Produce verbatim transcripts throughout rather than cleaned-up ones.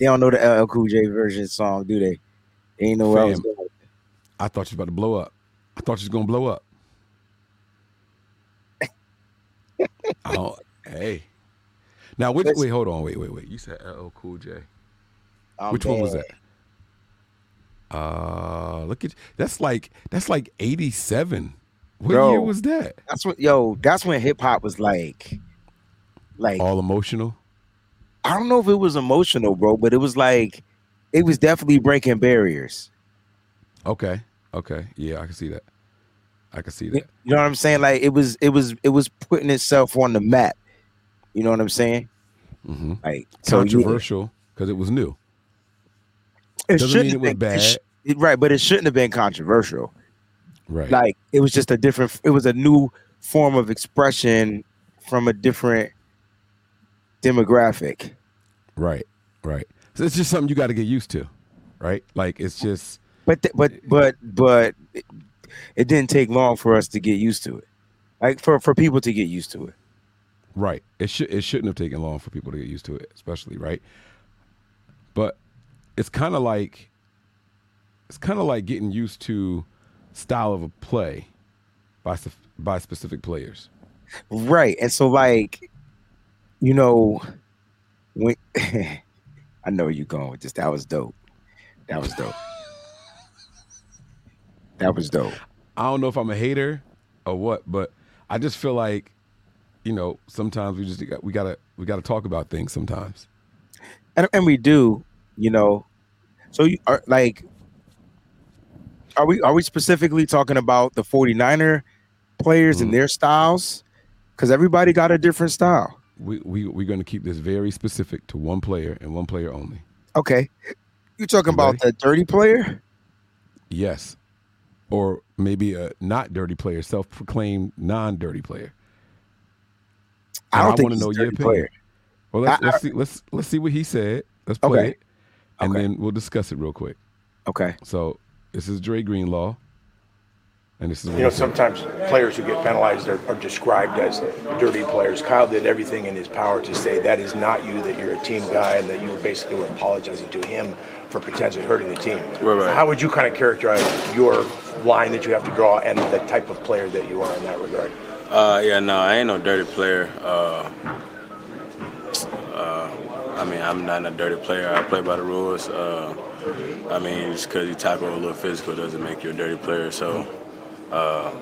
They don't know the L L Cool J version song, do they? They ain't know where I was going. I thought she was about to blow up. I thought she was gonna blow up. I don't, hey, now which, wait, hold on, wait, wait, wait. You said L L Cool J. I'm which bad. One was that? Uh, look at that's like that's like eighty-seven. What yo, year was that? That's what yo. That's when hip hop was like, like all emotional. I don't know if it was emotional, bro, but it was like it was definitely breaking barriers. Okay. Okay. Yeah, I can see that. I can see that. You know what I'm saying? Like it was, it was, it was putting itself on the map. You know what I'm saying? Mm-hmm. Like controversial because so, yeah. It was new. It Doesn't shouldn't mean it was been, bad, it sh- it, right? But it shouldn't have been controversial, right? Like it was just a different. It was a new form of expression from a different demographic, right? Right. So it's just something you got to get used to, right? Like it's just. But th- but but but it, it didn't take long for us to get used to it, like for, for people to get used to it. Right. It should it shouldn't have taken long for people to get used to it, especially right. But it's kind of like it's kind of like getting used to style of a play by by specific players. Right. And so like, you know, when I know where you're going with this. That was dope. That was dope. That was dope. I don't know if I'm a hater or what, but I just feel like, you know, sometimes we just we gotta we gotta talk about things sometimes, and and we do, you know. So you are like, are we are we specifically talking about the 49er players mm-hmm. and their styles? Because everybody got a different style. We we we're gonna keep this very specific to one player and one player only. Okay, you talking you about ready? The dirty player? Yes. Or maybe a not dirty player, self-proclaimed non-dirty player. And I don't I think he's know a dirty player. Well, let's, I, I, let's see. Let's let's see what he said. Let's play okay. it, and okay. then we'll discuss it real quick. Okay. So this is Dre Greenlaw, and this is you know sometimes players who get penalized are, are described as dirty players. Kyle did everything in his power to say that is not you, that you're a team guy, and that you basically were apologizing to him for potentially hurting the team. Right, right. How would you kind of characterize your line that you have to draw and the type of player that you are in that regard? Uh, yeah, no, I ain't no dirty player. Uh, uh, I mean, I'm not a dirty player. I play by the rules. Uh, I mean, just because you tackle a little physical doesn't make you a dirty player. So, uh,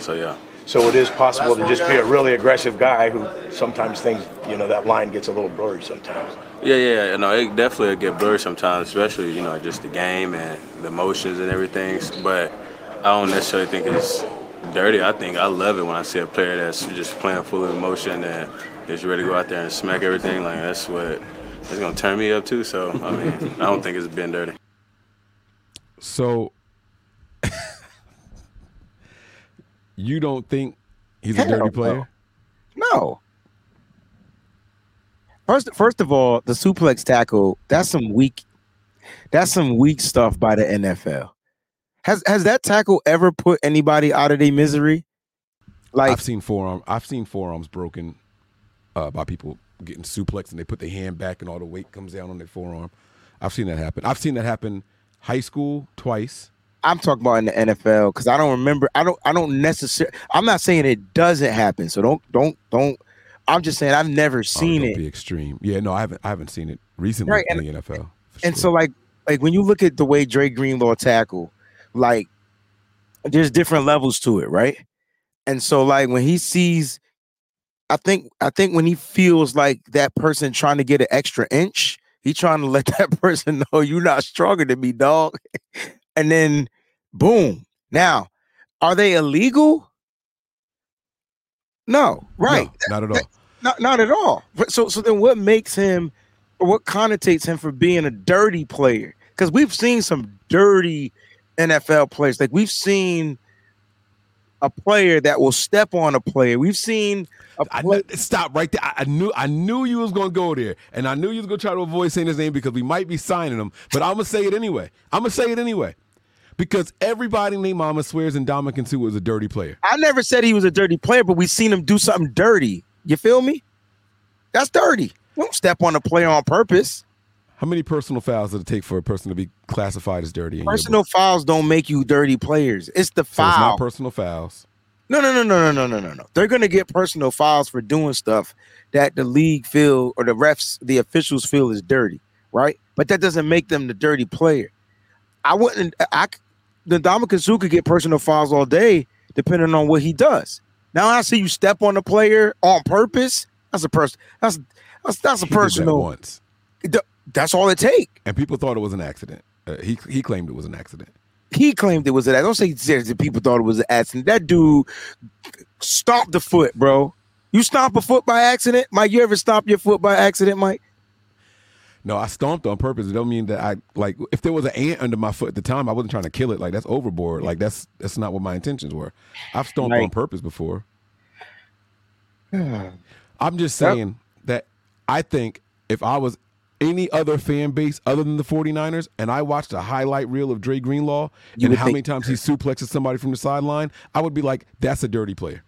so yeah. So it is possible to just be a really aggressive guy who sometimes things, you know, that line gets a little blurry sometimes. Yeah, yeah, no, it definitely get blurry sometimes, especially, you know, just the game and the emotions and everything. But I don't necessarily think it's dirty. I think I love it when I see a player that's just playing full of emotion and is ready to go out there and smack everything. Like, that's what it's going to turn me up to. So, I mean, I don't think it's been dirty. So... You don't think he's Hell a dirty player? No. no. First, first of all, the suplex tackle—that's some weak. That's some weak stuff by the N F L. Has has that tackle ever put anybody out of their misery? Like I've seen forearm, I've seen forearms broken uh, by people getting suplexed and they put their hand back and all the weight comes down on their forearm. I've seen that happen. I've seen that happen high school twice. I'm talking about in the N F L because I don't remember. I don't. I don't necessarily. I'm not saying it doesn't happen. So don't. Don't. Don't. I'm just saying I've never seen oh, don't it. Be extreme. Yeah. No, I haven't. I haven't seen it recently right, in and, the N F L. And sure. so, like, like when you look at the way Dre Greenlaw tackle, like, there's different levels to it, right? And so, like, when he sees, I think, I think when he feels like that person trying to get an extra inch, he trying to let that person know you're not stronger than me, dog. And then, boom. Now, are they illegal? No, right. No, not at all. Not, not at all. So so then what makes him, or what connotates him for being a dirty player? Because we've seen some dirty N F L players. Like, we've seen a player that will step on a player. We've seen a player. Stop right there. I, I knew I knew you was gonna go there, and I knew you was gonna try to avoid saying his name because we might be signing him. But I'm gonna say it anyway. I'm gonna say it anyway because everybody named Mama swears Ndamukong Suh was a dirty player. I never said he was a dirty player, but we seen him do something dirty. You feel me? That's dirty. Don't step on a player on purpose. How many personal fouls does it take for a person to be classified as dirty? Personal fouls don't make you dirty players. It's the foul. So it's not personal fouls. No, no, no, no, no, no, no, no. They're going to get personal fouls for doing stuff that the league feel or the refs, the officials feel is dirty, right? But that doesn't make them the dirty player. I wouldn't. I the Ndamukong Suh could get personal fouls all day, depending on what he does. Now I see you step on a player on purpose. That's a person. That's that's that's a he personal. Did that once. The, That's all it take. And people thought it was an accident. Uh, he he claimed it was an accident. He claimed it was an accident. Don't say seriously. People thought it was an accident. That dude stomped the foot, bro. You stomp a foot by accident, Mike? You ever stomp your foot by accident, Mike? No, I stomped on purpose. It don't mean that I like. If there was an ant under my foot at the time, I wasn't trying to kill it. Like that's overboard. Like that's that's not what my intentions were. I've stomped like, on purpose before. I'm just saying that, that I think if I was any other fan base other than the 49ers, and I watched a highlight reel of Dre Greenlaw and how many times he suplexes somebody from the sideline, I would be like, that's a dirty player.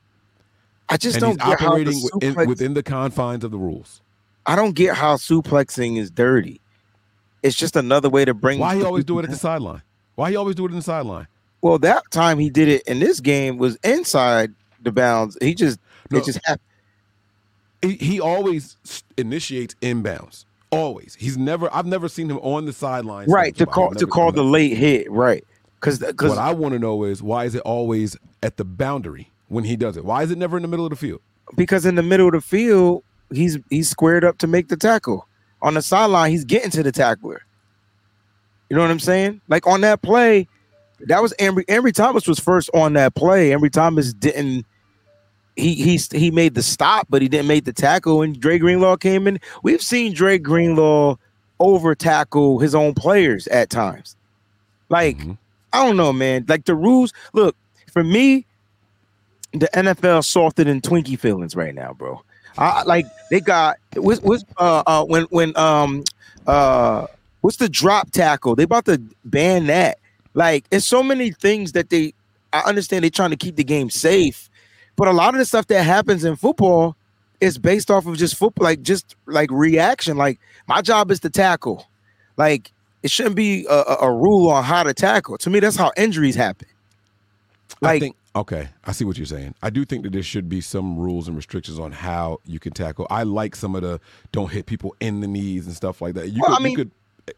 I just and don't get operating how the suplex, within, within the confines of the rules. I don't get how suplexing is dirty. It's just another way to bring. Why he always do it at the sideline? Why he always do it in the sideline? Well, that time he did it in this game was inside the bounds. He just no, it just happened. He, he always initiates inbounds. Always, he's never. I've never seen him on the sidelines. Right to call to call the late hit. Right, because what I want to know is why is it always at the boundary when he does it? Why is it never in the middle of the field? Because in the middle of the field, he's he's squared up to make the tackle. On the sideline, he's getting to the tackler. You know what I'm saying? Like on that play, that was Emory. Emory Thomas was first on that play. Emory Thomas didn't. He he he made the stop, but he didn't make the tackle. And Dre Greenlaw came in. We've seen Dre Greenlaw over tackle his own players at times. Like mm-hmm. I don't know, man. Like the rules. Look, for me, the N F L softer than Twinkie feelings right now, bro. I, like they got what's, what's uh, uh when when um uh what's the drop tackle? They about to ban that. Like it's so many things that they. I understand they're trying to keep the game safe. But a lot of the stuff that happens in football is based off of just football, like just like reaction. Like my job is to tackle. Like it shouldn't be a, a rule on how to tackle. To me, that's how injuries happen. Like, I think, okay, I see what you're saying. I do think that there should be some rules and restrictions on how you can tackle. I like some of the don't hit people in the knees and stuff like that. You, well, could, I mean, you could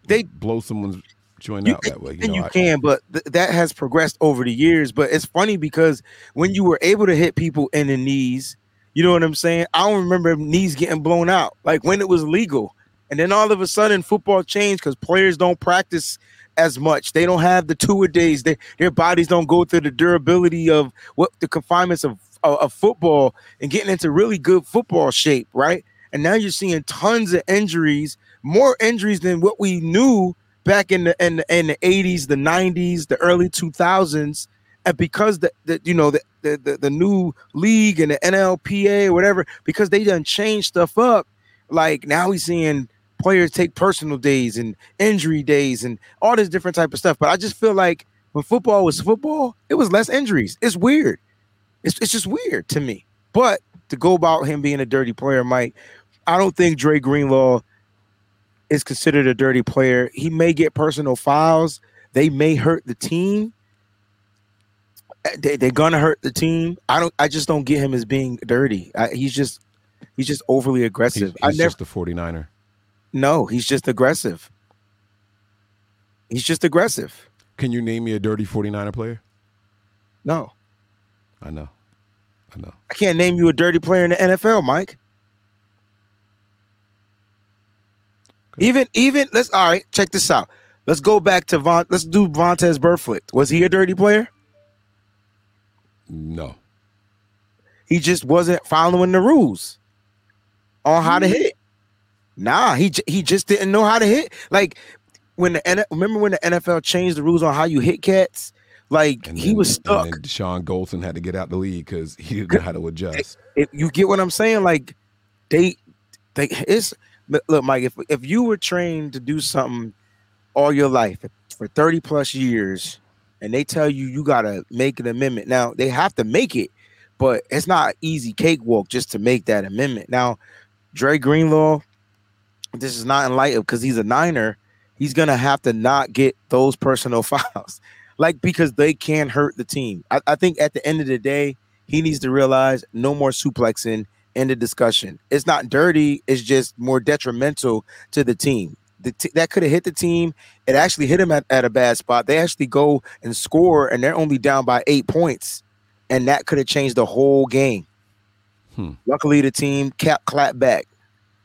they blow someone's join out can, that way. You and know, you I, can, but th- that has progressed over the years. But it's funny because when you were able to hit people in the knees, you know what I'm saying? I don't remember knees getting blown out, like when it was legal. And then all of a sudden football changed because players don't practice as much. They don't have the two-a-days. They, their bodies don't go through the durability of what the confinements of, of, of football and getting into really good football shape, right? And now you're seeing tons of injuries, more injuries than what we knew back in the in the, in the eighties, the nineties, the early two thousands, and because the, the you know the, the the new league and the N L P A or whatever, because they done changed stuff up. Like now we're seeing players take personal days and injury days and all this different type of stuff. But I just feel like when football was football, it was less injuries. It's weird. It's it's just weird to me. But to go about him being a dirty player, Mike, I don't think Dre Greenlaw is considered a dirty player. He may get personal fouls. They may hurt the team. They, they're gonna hurt the team. I don't. I just don't get him as being dirty. I, he's just, he's just overly aggressive. He's, he's I never, just a 49er. No, he's just aggressive. He's just aggressive. Can you name me a dirty 49er player? No. I know. I know. I can't name you a dirty player in the N F L, Mike. Even, even, let's, all right, check this out. Let's go back to Von, let's do Vontaze Burfict. Was he a dirty player? No. He just wasn't following the rules on how to hit. Nah, he he just didn't know how to hit. Like, when the remember when the N F L changed the rules on how you hit cats? Like, then, he was stuck. And then Deshaun Gibson had to get out the league because he didn't know how to adjust. If, if you get what I'm saying? Like, they, they, it's, look, Mike, if if you were trained to do something all your life for thirty plus years and they tell you you got to make an amendment, now they have to make it, but it's not an easy cakewalk just to make that amendment. Now, Dre Greenlaw, this is not in light of, because he's a Niner, he's going to have to not get those personal fouls, like, because they can hurt the team. I, I think at the end of the day, he needs to realize no more suplexing in the discussion. It's not dirty. It's just more detrimental to the team. The t- that could have hit the team. It actually hit him at, at a bad spot. They actually go and score, and they're only down by eight points, and that could have changed the whole game. Hmm. Luckily, the team cap clap back.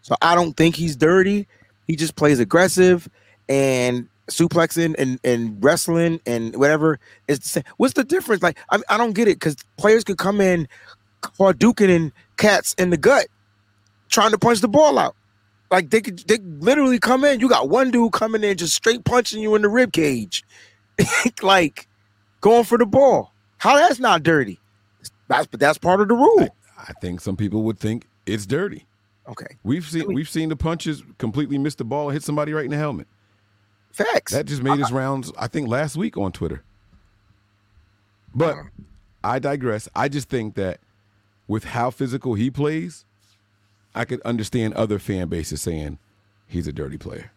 So I don't think he's dirty. He just plays aggressive, and suplexing and, and wrestling and whatever is the same. What's the difference? Like, I, I don't get it, because players could come in Hadoukening cats in the gut trying to punch the ball out. Like, they could they literally come in. You got one dude coming in just straight punching you in the rib cage, like going for the ball. How that's not dirty? That's but that's part of the rule. I, I think some people would think it's dirty. Okay, we've seen I mean, we've seen the punches completely miss the ball and hit somebody right in the helmet. Facts. That just made its rounds, I think, last week on Twitter. But I digress. I just think that with how physical he plays, I could understand other fan bases saying he's a dirty player.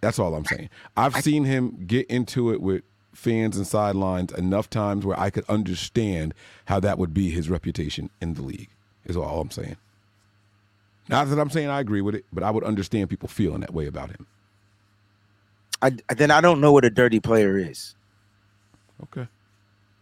That's all I'm saying. I've seen him get into it with fans and sidelines enough times where I could understand how that would be his reputation in the league, is all I'm saying. Not that I'm saying I agree with it, but I would understand people feeling that way about him. I, then I don't know what a dirty player is. Okay.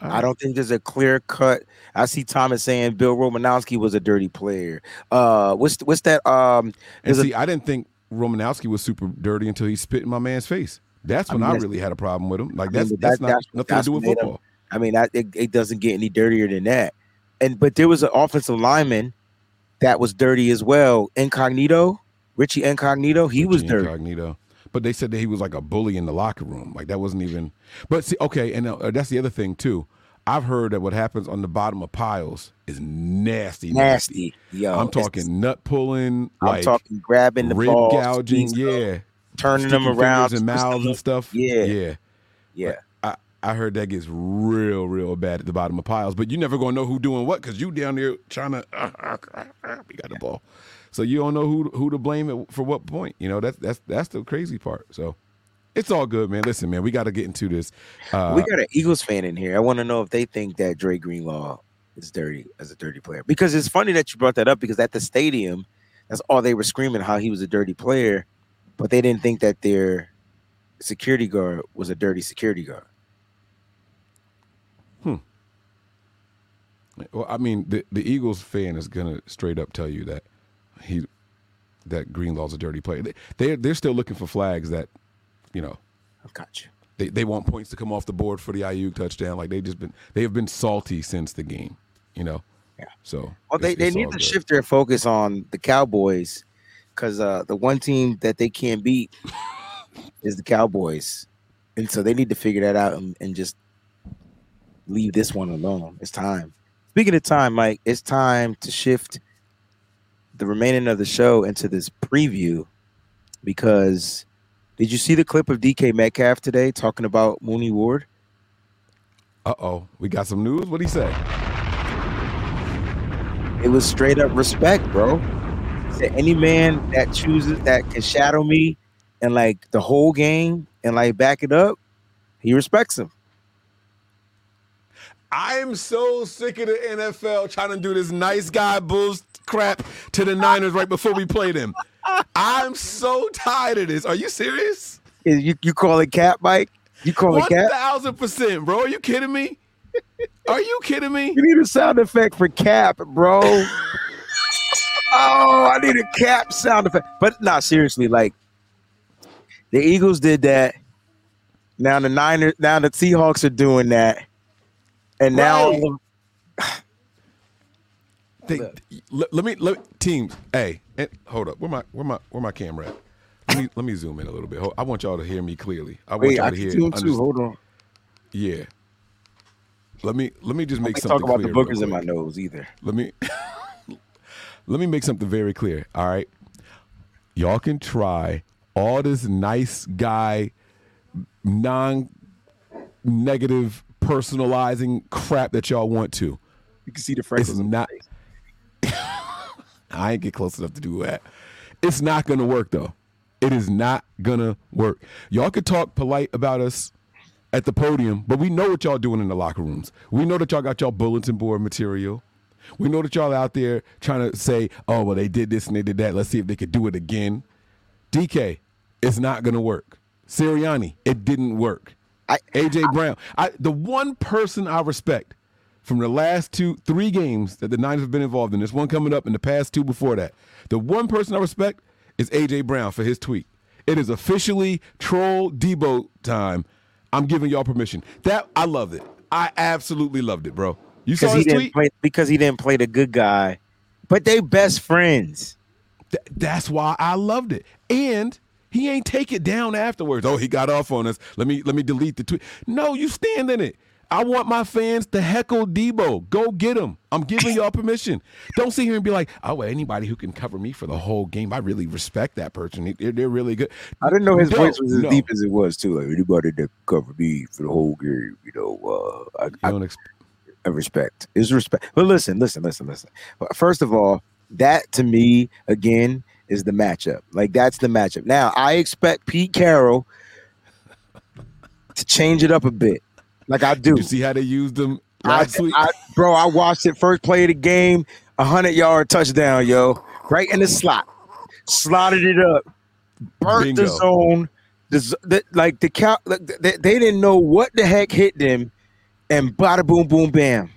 Right. I don't think there's a clear cut. I see Thomas saying Bill Romanowski was a dirty player. Uh, what's what's that? Um, and see, a, I didn't think Romanowski was super dirty until he spit in my man's face. That's when I, mean, I that's, really had a problem with him. Like, that's, I mean, that's, that's, that's not, that's, nothing that's to do with football. Him, I mean, I, it, it doesn't get any dirtier than that. And but there was an offensive lineman that was dirty as well. Incognito, Richie Incognito, he Richie was dirty. Incognito. But they said that he was like a bully in the locker room. Like, that wasn't even. But see, okay, and uh, that's the other thing too. I've heard that what happens on the bottom of piles is nasty, nasty. nasty. Yo, I'm talking nut pulling. I'm like, talking grabbing the rib balls, gouging. Yeah, turning them around and mouths and stuff. Yeah, yeah, yeah. I, I heard that gets real, real bad at the bottom of piles. But you never gonna know who doing what, because you down there trying to. Uh, uh, uh, uh, we got the ball. So you don't know who who to blame it for what point. You know, that's that's that's the crazy part. So it's all good, man. Listen, man, we got to get into this. Uh, we got an Eagles fan in here. I want to know if they think that Dre Greenlaw is dirty as a dirty player. Because it's funny that you brought that up, because at the stadium, that's all they were screaming, how he was a dirty player. But they didn't think that their security guard was a dirty security guard. Hmm. Well, I mean, the, the Eagles fan is going to straight up tell you that. He, that Greenlaw's a dirty player. They, they're they're still looking for flags that, you know. I've got you. They they want points to come off the board for the I U touchdown. Like, they just been they have been salty since the game, you know. Yeah. So. Well, they, they need to shift their focus on the Cowboys, because uh, the one team that they can't beat is the Cowboys, and so they need to figure that out and, and just leave this one alone. It's time. Speaking of time, Mike, it's time to shift the remaining of the show into this preview, because did you see the clip of D K Metcalf today talking about Mooney Ward? Uh-oh, we got some news? What'd he say? It was straight up respect, bro. He said, any man that chooses, that can shadow me and like the whole game and like back it up, he respects him. I am so sick of the N F L trying to do this nice guy bulls crap to the Niners right before we play them. I'm so tired of this. Are you serious? You, you call it cap, Mike? You call one, it cap? one thousand percent, bro. Are you kidding me? Are you kidding me? You need a sound effect for cap, bro. Oh, I need a cap sound effect. But nah, seriously, like the Eagles did that. Now the Niners, now the Seahawks are doing that. And now, right. they, let, let me let teams. Hey, and, hold up. Where my where my where my camera at? Let me let me zoom in a little bit. Hold, I want y'all to hear me clearly. I want Wait, y'all I to hear. Too. Hold on. Yeah. Let me let me just make something. Talk about clear the boogers in my nose either. Let me let me make something very clear. All right, y'all can try all this nice guy, non-negative, personalizing crap that y'all want to. You can see the Frank is not. I ain't get close enough to do that. It's not going to work, though. It is not going to work. Y'all could talk polite about us at the podium, but we know what y'all doing in the locker rooms. We know that y'all got y'all bulletin board material. We know that y'all out there trying to say, oh, well, they did this and they did that. Let's see if they could do it again. D K, it's not going to work. Sirianni, it didn't work. I, A J. I, Brown, I, the one person I respect from the last two, three games that the Niners have been involved in, this one coming up and the past two before that, the one person I respect is A J. Brown for his tweet. It is officially troll Debo time. I'm giving y'all permission. That I loved it. I absolutely loved it, bro. You saw his tweet? Play, because he didn't play the good guy. But they best friends. Th- that's why I loved it. And he ain't take it down afterwards. Oh, he got off on us. Let me let me delete the tweet. No, you stand in it. I want my fans to heckle Debo. Go get him. I'm giving y'all permission. Don't sit here and be like, oh, anybody who can cover me for the whole game, I really respect that person. They're, they're really good. I didn't know his no, voice was as no. deep as it was, too. Like, anybody that cover me for the whole game, you know, uh, I, you don't I, expect. I respect. It's respect. But listen, listen, listen, listen. First of all, that to me, again, is the matchup. Like, that's the matchup. Now, I expect Pete Carroll to change it up a bit. Like I do. Did you see how they used them last I, week? I, bro, I watched it first play of the game, a hundred-yard touchdown, yo. Right in the slot. Slotted it up. Burnt Bingo. the zone. The, the, like, the count, they, they didn't know what the heck hit them, and bada boom, boom, bam.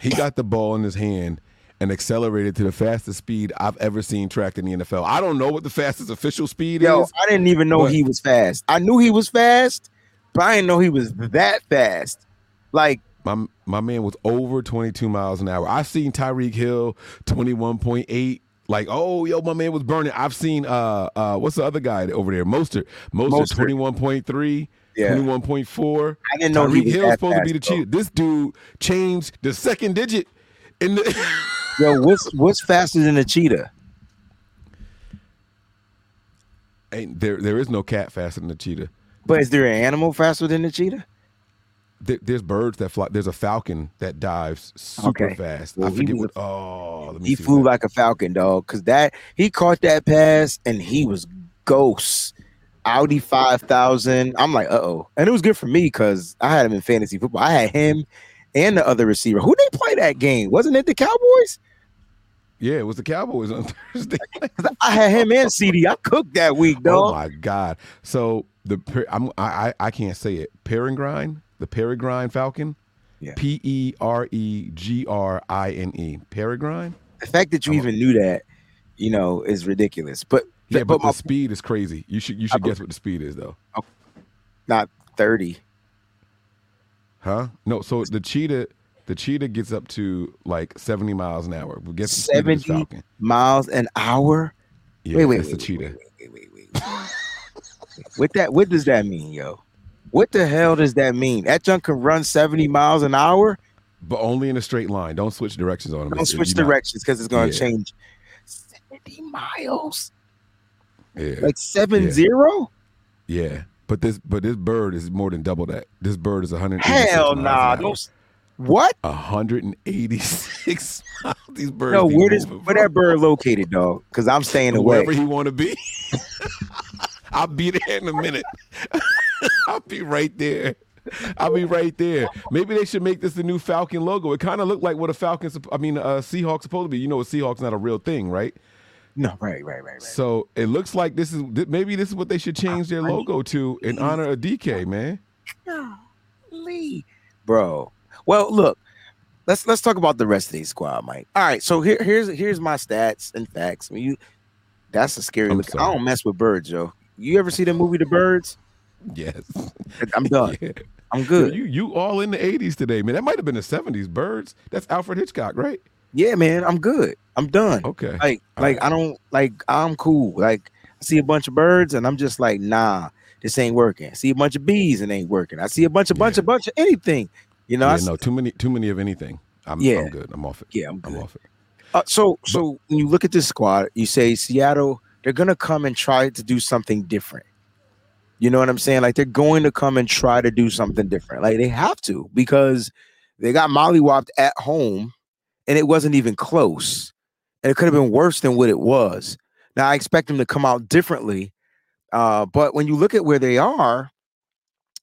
He got the ball in his hand and accelerated to the fastest speed I've ever seen tracked in the N F L. I don't know what the fastest official speed yo, is. I didn't even know but- he was fast. I knew he was fast. But I didn't know he was that fast. Like my my man was over twenty-two miles an hour. I've seen Tyreek Hill twenty-one point eight. Like, oh yo, my man was burning. I've seen uh uh what's the other guy over there? Mostert. Mostert, Mostert. twenty-one point three, yeah. twenty-one point four. I didn't know Tyreek he Hill was supposed fast, to be the cheater. This dude changed the second digit in the Yo, what's what's faster than a cheetah? Ain't there there is no cat faster than a cheetah. But is there an animal faster than the cheetah? There, there's birds that fly. There's a falcon that dives super okay. fast. Well, I forget what. A, oh, let me he see flew that. Like a falcon, dog. Because that he caught that pass and he was ghost. Audi five thousand. I'm like, uh oh, and it was good for me because I had him in fantasy football. I had him and the other receiver. Who did play that game? Wasn't it the Cowboys? Yeah, it was the Cowboys on Thursday. I had him and C D. I cooked that week, dog. Oh my god! So. The I'm, I I can't say it. Peregrine, the Peregrine Falcon, yeah. P E R E G R I N E. Peregrine. The fact that you I'm even a, knew that, you know, is ridiculous. But yeah, but, but my, the speed is crazy. You should you should I, guess what the speed is though. Not thirty. Huh? No. So the cheetah, the cheetah gets up to like seventy miles an hour. We guess seventy the speed of this miles an hour. Yeah, wait, wait, that's wait, the cheetah. Wait, wait, wait, wait. wait. What that? What does that mean, yo? What the hell does that mean? That junk can run seventy miles an hour, but only in a straight line. Don't switch directions on him. Don't switch directions because it's going to yeah. change. Seventy miles, yeah, like seven yeah. zero. Yeah, but this but this bird is more than double that. This bird is one hundred. Hell nah, those what? One hundred and eighty six. These birds. No, where is where that bird located, dog? Because I'm staying away. Wherever you want to be. I'll be there in a minute. I'll be right there. I'll be right there. Maybe they should make this the new Falcon logo. It kind of looked like what a Falcon's, I mean, uh, Seahawks supposed to be. You know, a Seahawks not a real thing, right? No, right, right, right, right. So it looks like this is maybe this is what they should change their logo to in honor of D K, man. Golly, bro. Well, look, let's let's talk about the rest of these squad, Mike. All right, so here here's here's my stats and facts. I mean, you that's a scary look. I don't mess with birds, yo. You ever see the movie The Birds? Yes. I'm done. Yeah. I'm good. You you all in the eighties today, man. That might have been the seventies, Birds. That's Alfred Hitchcock, right? Yeah, man. I'm good. I'm done. Okay. Like, all like right. I don't, like, I'm cool. Like, I see a bunch of birds, and I'm just like, nah, this ain't working. I see a bunch of bees, and ain't working. I see a bunch of, yeah. bunch of, bunch of anything. You know? Yeah, I see, no, too many too many of anything. I'm, yeah. I'm good. I'm off it. Yeah, I'm good. I'm off it. Uh, so, so but, when you look at this squad, you say Seattle... They're going to come and try to do something different. You know what I'm saying? Like, they're going to come and try to do something different. Like, they have to because they got mollywopped at home, and it wasn't even close. And it could have been worse than what it was. Now, I expect them to come out differently. Uh, but when you look at where they are,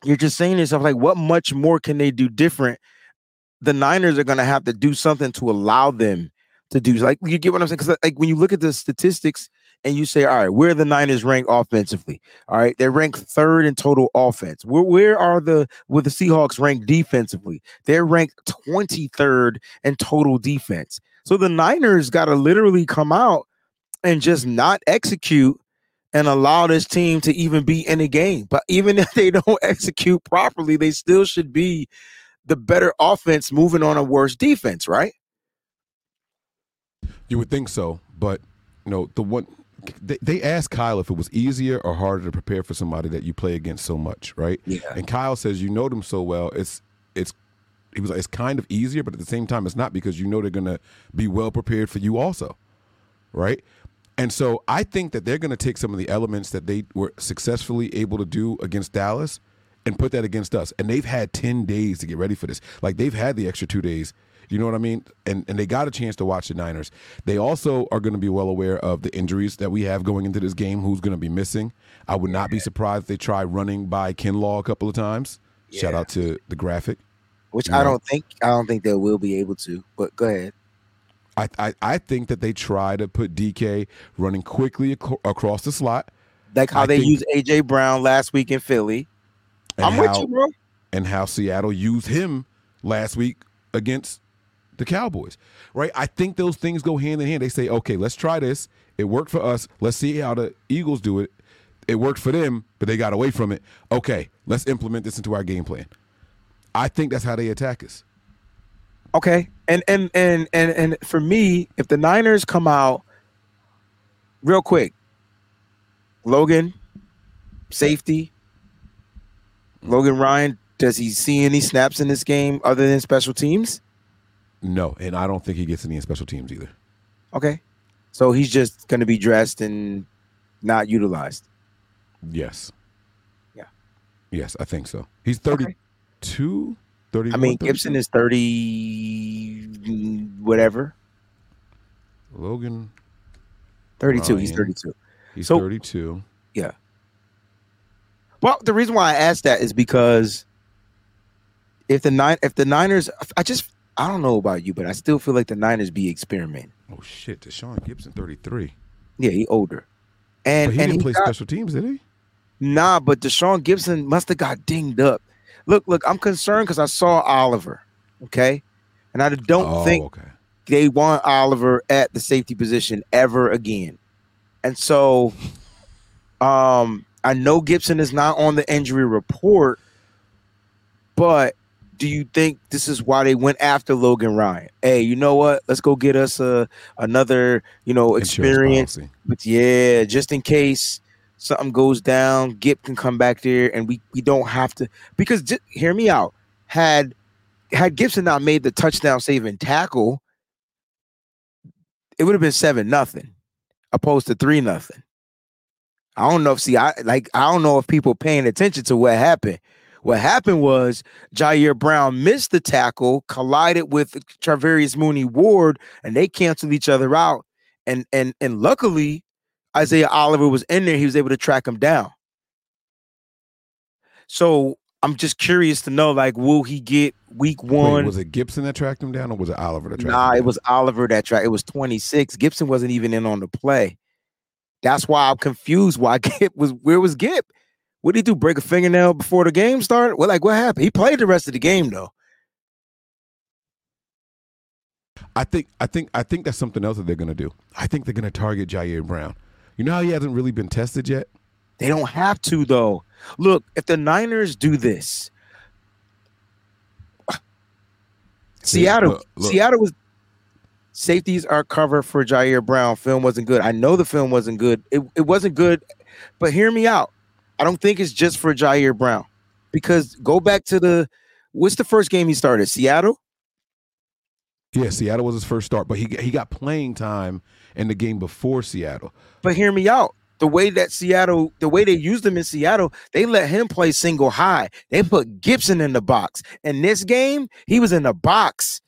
you're just saying to yourself, like, what much more can they do different? The Niners are going to have to do something to allow them to do. Like, you get what I'm saying? Because, like, when you look at the statistics and you say, all right, where are the Niners ranked offensively? All right, they're ranked third in total offense. Where where are the where the Seahawks ranked defensively? They're ranked twenty-third in total defense. So the Niners got to literally come out and just not execute and allow this team to even be in a game. But even if they don't execute properly, they still should be the better offense moving on a worse defense, right? You would think so, but you know, the one they, they asked Kyle if it was easier or harder to prepare for somebody that you play against so much, right? Yeah. And Kyle says, you know them so well, it's it's he was like, it's kind of easier, but at the same time it's not, because you know they're gonna be well prepared for you also, right? And so I think that they're going to take some of the elements that they were successfully able to do against Dallas and put that against us. And they've had ten days to get ready for this. Like, they've had the extra two days. You know what I mean? And and they got a chance to watch the Niners. They also are going to be well aware of the injuries that we have going into this game, who's going to be missing. I would not be surprised if they try running by Kinlaw a couple of times. Yeah. Shout out to the graphic. Which you I know? don't think I don't think they will be able to, but go ahead. I, I I think that they try to put D K running quickly ac- across the slot. Like how I they think, used A J. Brown last week in Philly. I'm how, with you, bro. And how Seattle used him last week against the Cowboys, right? I think those things go hand in hand. They say, okay, let's try this. It worked for us. Let's see how the Eagles do it. It worked for them, but they got away from it. Okay, let's implement this into our game plan. I think that's how they attack us. Okay, and and and and and for me, if the Niners come out real quick, Logan, safety, Logan Ryan, does he see any snaps in this game other than special teams? No, and I don't think he gets any in special teams either. Okay, so he's just going to be dressed and not utilized. Yes. Yeah. Yes, I think so. He's thirty-two. Okay. I mean, Gibson is thirty, whatever. Logan. thirty-two. Ryan. He's thirty-two. He's so, thirty-two. Yeah. Well, the reason why I asked that is because if the nine, if the Niners, I just, I don't know about you, but I still feel like the Niners be experimenting. Oh shit, Deshaun Gibson, thirty-three. Yeah, he older. And but he and didn't he play got, special teams, did he? Nah, but Deshaun Gibson must have got dinged up. Look, look, I'm concerned because I saw Oliver, okay? And I don't oh, think okay. they want Oliver at the safety position ever again. And so um, I know Gibson is not on the injury report, but do you think this is why they went after Logan Ryan? Hey, you know what? Let's go get us a, another, you know, experience. But yeah, just in case something goes down, Gip can come back there, and we, we don't have to – because, j- hear me out, had had Gibson not made the touchdown save and tackle, it would have been seven nothing opposed to three nothing. I don't know if – see, I like I don't know if people paying attention to what happened. What happened was Ji'Ayir Brown missed the tackle, collided with Traverius Mooney Ward, and they canceled each other out. And and and luckily – Isaiah Oliver was in there. He was able to track him down. So I'm just curious to know, like, will he get week one? Wait, was it Gibson that tracked him down or was it Oliver that tracked nah, him down? Nah, it was Oliver that tracked. It was twenty-six. Gibson wasn't even in on the play. That's why I'm confused why Gip was, where was Gip? What did he do, break a fingernail before the game started? Well, like, what happened? He played the rest of the game, though. I think I think, I think that's something else that they're going to do. I think they're going to target Ji'Ayir Brown. You know how he hasn't really been tested yet? They don't have to, though. Look, if the Niners do this, Seattle, look, look. Seattle was safeties are cover for Ji'Ayir Brown. Film wasn't good. I know the film wasn't good. It, it wasn't good, but hear me out. I don't think it's just for Ji'Ayir Brown, because go back to the what's the first game he started? Seattle? Yeah, Seattle was his first start, but he he got playing time in the game before Seattle. But hear me out. The way that Seattle, the way they used him in Seattle, they let him play single high. They put Gibson in the box. In this game, he was in the box.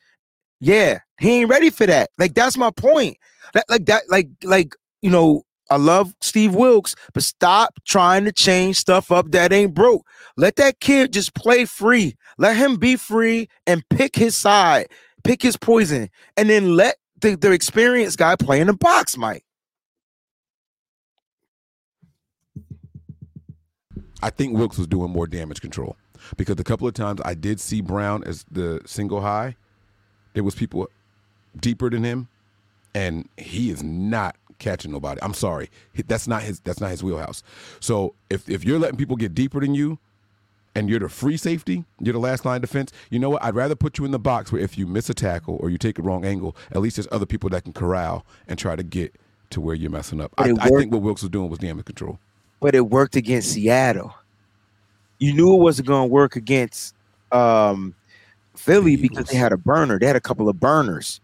Yeah, he ain't ready for that. Like, that's my point. That, like that, like like you know, I love Steve Wilkes, but stop trying to change stuff up that ain't broke. Let that kid just play free. Let him be free and pick his side, pick his poison, and then let the, the experienced guy play in the box, Mike. I think Wilkes was doing more damage control because a couple of times I did see Brown as the single high. There was people deeper than him, and he is not catching nobody. I'm sorry. That's not his that's not his wheelhouse. So if if you're letting people get deeper than you and you're the free safety, you're the last line of defense, you know what? I'd rather put you in the box where if you miss a tackle or you take a wrong angle, at least there's other people that can corral and try to get to where you're messing up. I, I think what Wilkes was doing was damage control. But it worked against Seattle. You knew it wasn't going to work against um, Philly the because they had a burner. They had a couple of burners.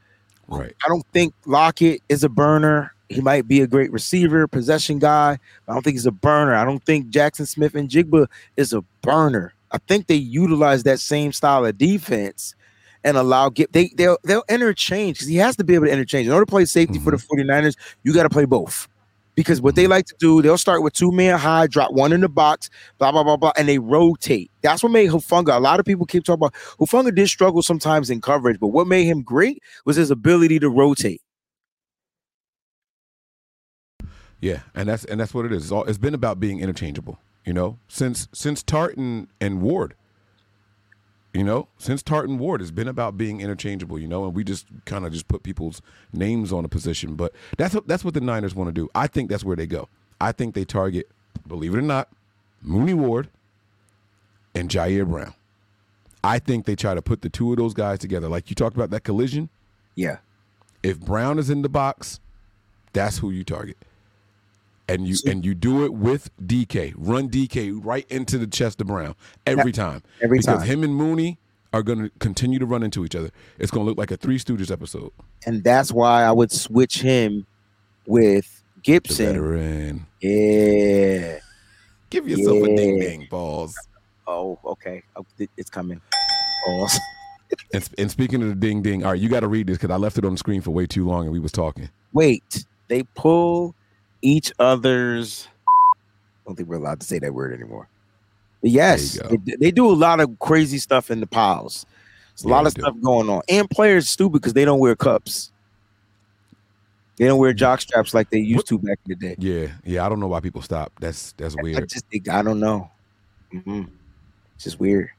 Right. I don't think Lockett is a burner. He might be a great receiver, possession guy. But I don't think he's a burner. I don't think Jackson Smith and Jigba is a burner. I think they utilize that same style of defense and allow get they they'll they'll interchange because he has to be able to interchange. In order to play safety mm-hmm. for the 49ers, you got to play both. Because what they like to do, they'll start with two man high, drop one in the box, blah, blah, blah, blah, and they rotate. That's what made Hufunga. A lot of people keep talking about Hufunga did struggle sometimes in coverage, but what made him great was his ability to rotate. Yeah, and that's and that's what it is. It's, all, it's been about being interchangeable, you know, since since Tartan and Ward. You know, since Tartan Ward, it's been about being interchangeable, you know, and we just kind of just put people's names on a position. But that's what, that's what the Niners want to do. I think that's where they go. I think they target, believe it or not, Mooney Ward and Ji'Ayir Brown. I think they try to put the two of those guys together. Like you talked about that collision. Yeah. If Brown is in the box, that's who you target. And you and you do it with D K. Run D K right into the chest of Brown every time. Every because time. Because him and Mooney are going to continue to run into each other. It's going to look like a Three Stooges episode. And that's why I would switch him with Gibson. The veteran. Yeah. Give yourself yeah. a ding-ding, balls. Oh, okay. Oh, it's coming. Balls. and, and speaking of the ding-ding, all right, you got to read this because I left it on the screen for way too long and we was talking. Wait. They pull... each other's I don't think we're allowed to say that word anymore. But yes, they, they do a lot of crazy stuff in the piles. There's a yeah, lot of stuff do. going on. And players stupid because they don't wear cups. They don't wear jock straps like they used what? to back in the day. Yeah, yeah. I don't know why people stop. That's that's I, weird. I just think I don't know. Mm-hmm. It's just weird.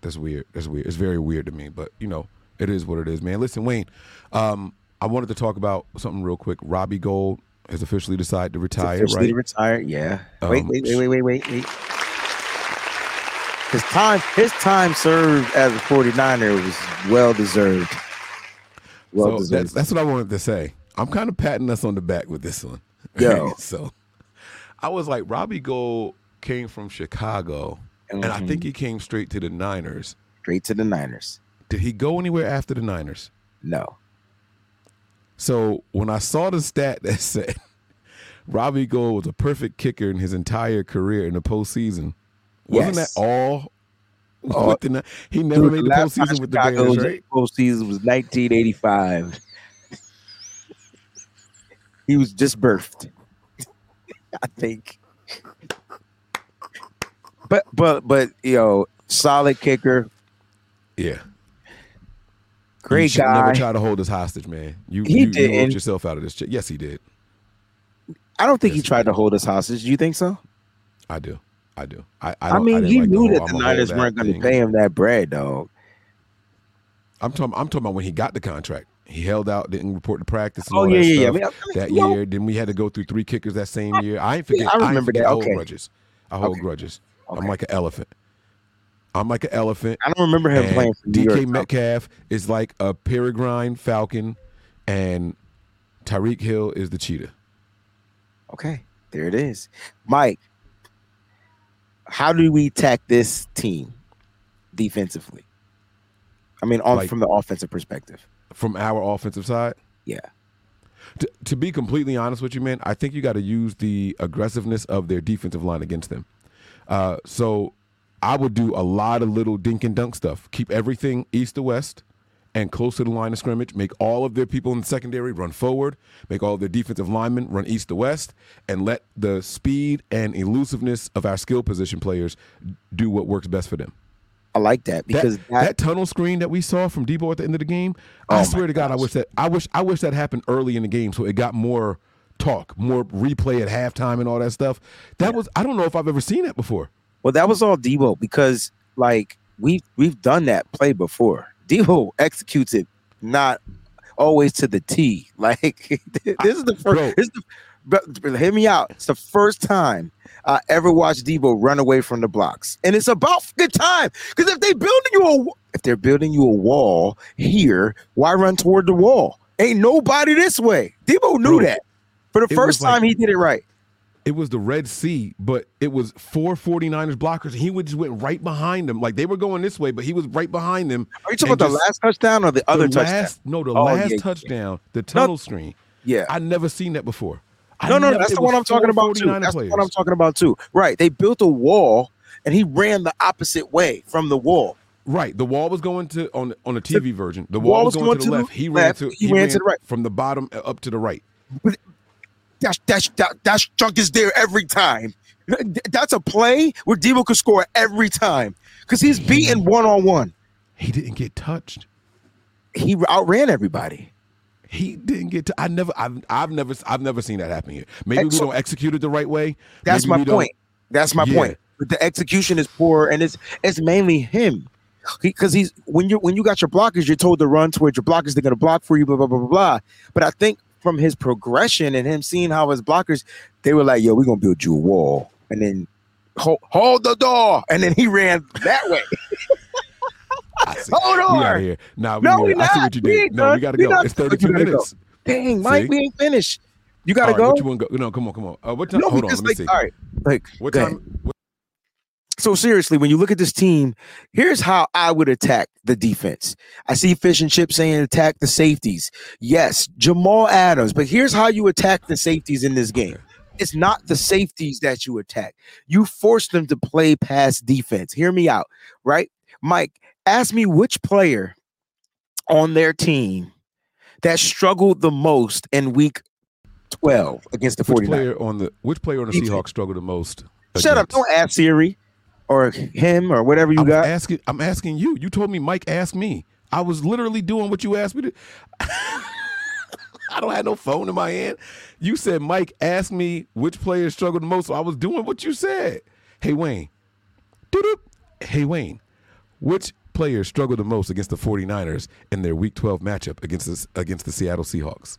That's weird. That's weird. It's very weird to me, but you know, it is what it is, man. Listen, Wayne, um, I wanted to talk about something real quick. Robbie Gould has officially decided to retire, officially right? Retire, yeah. Um, wait, wait, wait, wait, wait, wait. His time, his time served as a 49er was well deserved. Well so deserved. That's, that's what I wanted to say. I'm kind of patting us on the back with this one. Yo. So I was like, Robbie Gould came from Chicago, mm-hmm. and I think he came straight to the Niners. Straight to the Niners. Did he go anywhere after the Niners? No. So when I saw the stat that said Robbie Gould was a perfect kicker in his entire career in the postseason, wasn't yes. that all? all with the, he never made the postseason with Chicago the Bears, right? Postseason was nineteen eighty-five. He was just birthed, I think. But but but you know, solid kicker. Yeah. Great you should guy. Never try to hold us hostage, man. You, he you, didn't. You wrote yourself out of this shit. Yes, he did. I don't think yes, he tried he to hold us hostage. Do you think so? I do. I do. I, I, don't, I mean, I he like knew the that the Niners weren't going to pay him that bread, dog. I'm talking. I'm talking about when he got the contract. He held out, didn't report to practice. And oh all yeah, that yeah, stuff yeah. That year, then we had to go through three kickers that same I, year. I ain't forget. I remember I that. I hold okay. grudges. I hold okay. grudges. Okay. I'm like an elephant. I'm like an elephant. I don't remember him and playing for New D K York. Metcalf is like a Peregrine Falcon, and Tyreek Hill is the cheetah. Okay, there it is. Mike, how do we attack this team defensively? I mean, on, like, from the offensive perspective. From our offensive side? Yeah. To, to be completely honest with you, man, I think you got to use the aggressiveness of their defensive line against them. Uh, so... I would do a lot of little dink and dunk stuff. Keep everything east to west and close to the line of scrimmage, make all of their people in the secondary run forward, make all of their defensive linemen run east to west, and let the speed and elusiveness of our skill position players do what works best for them. I like that because that, that, that tunnel screen that we saw from Debo at the end of the game, oh I swear to God, gosh. I wish that I wish I wish that happened early in the game so it got more talk, more replay at halftime and all that stuff. That yeah. was I don't know if I've ever seen that before. Well, that was all Debo because like we we've done that play before. Debo executes it not always to the T. Like this is the first. This is the, but hear me out. It's the first time I ever watched Debo run away from the blocks, and it's about good time because if they building you a if they're building you a wall here, why run toward the wall? Ain't nobody this way. Debo knew Bro, that. For the first time, like, he did it right. It was the Red Sea, but it was four 49ers blockers. He would just went right behind them. Like they were going this way, but he was right behind them. Are you talking about just, the last touchdown or the, the other touchdown? Last, no, the oh, last yeah, touchdown, yeah. the tunnel no, screen. Yeah, I never seen that before. I no, no, never, that's the one I'm talking about too. That's players. the one I'm talking about too. Right. They built a wall and he ran the opposite way from the wall. Right. The wall was going to on on the T V version. The wall, wall was going, going to the left. left. He ran to he, he ran, ran to the right from the bottom up to the right. But that that that, that chunk is there every time. That's a play where Debo could score every time because he's beaten one on one. He didn't get touched. He outran everybody. He didn't get to. I never. I've, I've never. I've never seen that happen here. Maybe Ex- we don't execute it the right way. That's Maybe my point. That's my yeah. point. But the execution is poor, and it's it's mainly him, because he, he's when you when you got your blockers, you're told to run towards your blockers. They're gonna block for you. Blah blah blah blah. But I think from his progression and him seeing how his blockers, they were like, "Yo, we're gonna build you a wall," and then hold, hold the door, and then he ran that way. Hold on. We out of here. Nah, we no, we're not. I see what you did. No, we got to go. It's thirty-two minutes. Go. Dang, Mike, see? we ain't finished. You got to right, go? You wanna go? No, come on, come on. Uh, what time? No, Hold on, let me like, see. All right. Like, what time? What- so seriously, when you look at this team, here's how I would attack the defense. I see Fish and Chip saying attack the safeties. Yes, Jamal Adams. But here's how you attack the safeties in this game. Okay. It's not the safeties that you attack. You force them to play pass defense. Hear me out, right? Mike, ask me which player on their team that struggled the most in week twelve against the forty-niners. Which player on the, which player on the Seahawks struggled the most? Against? Shut up. Don't ask Siri or him or whatever you I'm got. Asking, I'm asking you. You told me Mike asked me. I was literally doing what you asked me to. I don't have no phone in my hand. You said Mike asked me which player struggled the most, so I was doing what you said. Hey, Wayne. Doop. Hey, Wayne. Which players struggled the most against the forty-niners in their Week twelve matchup against this, against the Seattle Seahawks?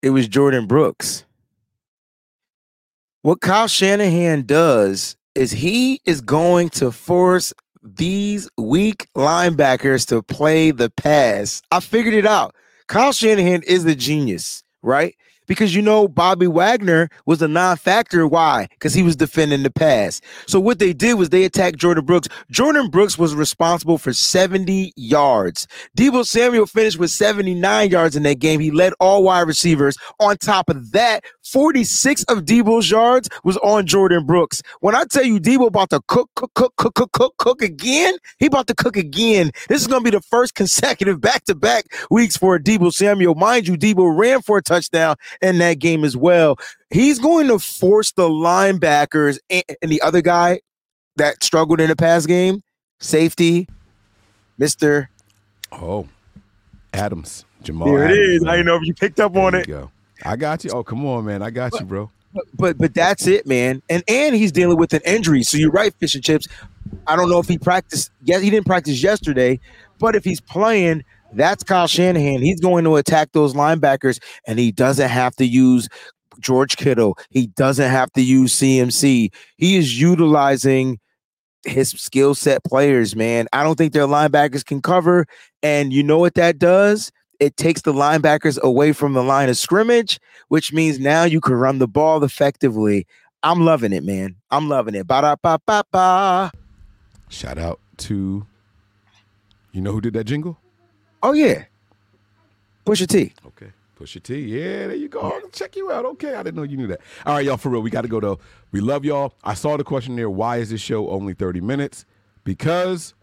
It was Jordan Brooks. What Kyle Shanahan does is he is going to force these weak linebackers to play the pass. I figured it out. Kyle Shanahan is the genius, right? Because, you know, Bobby Wagner was a non-factor. Why? Because he was defending the pass. So what they did was they attacked Jordan Brooks. Jordan Brooks was responsible for seventy yards. Debo Samuel finished with seventy-nine yards in that game. He led all wide receivers. On top of that, forty-six of Debo's yards was on Jordan Brooks. When I tell you Debo about to cook, cook, cook, cook, cook, cook, cook again, he about to cook again. This is going to be the first consecutive back-to-back weeks for Debo Samuel. Mind you, Debo ran for a touchdown in that game as well. He's going to force the linebackers and, and the other guy that struggled in the past game, safety, Mister Oh, Adams, Jamal. There it Adams, is. Man. I didn't know if you picked up there on it. Go. I got you. Oh, come on, man. I got but, you, bro. But, but but that's it, man. And and he's dealing with an injury. So you're right, Fish and Chips. I don't know if he practiced. Yes, he didn't practice yesterday, but if he's playing, that's Kyle Shanahan. He's going to attack those linebackers, and he doesn't have to use George Kittle. He doesn't have to use C M C. He is utilizing his skill set players, man. I don't think their linebackers can cover, and you know what that does? It takes the linebackers away from the line of scrimmage, which means now you can run the ball effectively. I'm loving it, man. I'm loving it. Ba-da-ba-ba-ba. Shout out to, you know who did that jingle? Oh, yeah. Pusha T. Okay. Pusha T. Yeah, there you go. I'll check you out. Okay. I didn't know you knew that. All right, y'all, for real. We got to go, though. We love y'all. I saw the question there. Why is this show only thirty minutes? because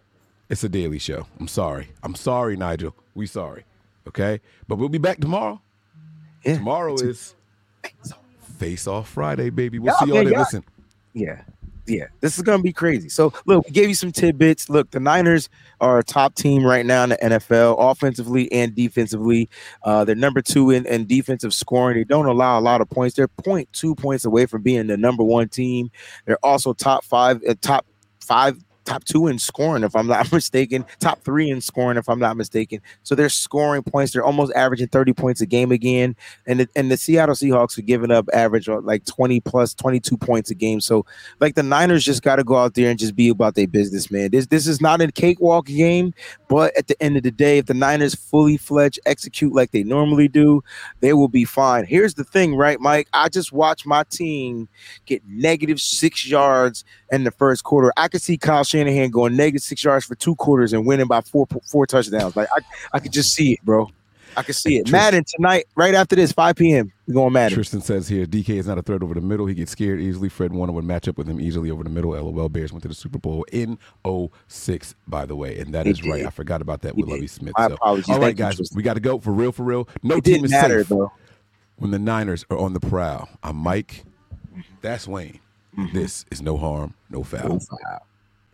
it's a daily show. I'm sorry. I'm sorry, Nigel. We sorry. Okay? But we'll be back tomorrow. Yeah. Tomorrow is Face Off Friday, baby. We'll y'all, see y'all yeah, there. Listen. Yeah. Yeah. This is going to be crazy. So, look, we gave you some tidbits. Look, the Niners are a top team right now in the N F L, offensively and defensively. Uh, they're number two in, in defensive scoring. They don't allow a lot of points. They're zero point two points away from being the number one team. They're also top five, uh, top five, top two in scoring, if I'm not mistaken, top three in scoring, if I'm not mistaken. So they're scoring points. They're almost averaging thirty points a game again. And the, and the Seattle Seahawks are giving up average like twenty plus, twenty-two points a game. So like the Niners just got to go out there and just be about their business, man. This, this is not a cakewalk game, but at the end of the day, if the Niners fully fledged execute like they normally do, they will be fine. Here's the thing, right, Mike? I just watched my team get negative six yards in the first quarter. I could see Kyle Shanahan going negative six yards for two quarters and winning by four four touchdowns. Like I, I could just see it, bro. I could see it. Tristan, Madden tonight, right after this, five p.m. We're going Madden. Tristan says here, D K is not a threat over the middle. He gets scared easily. Fred Warner would match up with him easily over the middle. LOL Bears went to the Super Bowl in oh six, by the way. And that it is did. right. I forgot about that it with did. Lovie Smith. My so. apologies. All right, guys, Tristan. We got to go for real, for real. No it team is matter, safe though. When the Niners are on the prowl. I'm Mike. That's Wayne. Mm-hmm. This is No Harm, No Foul.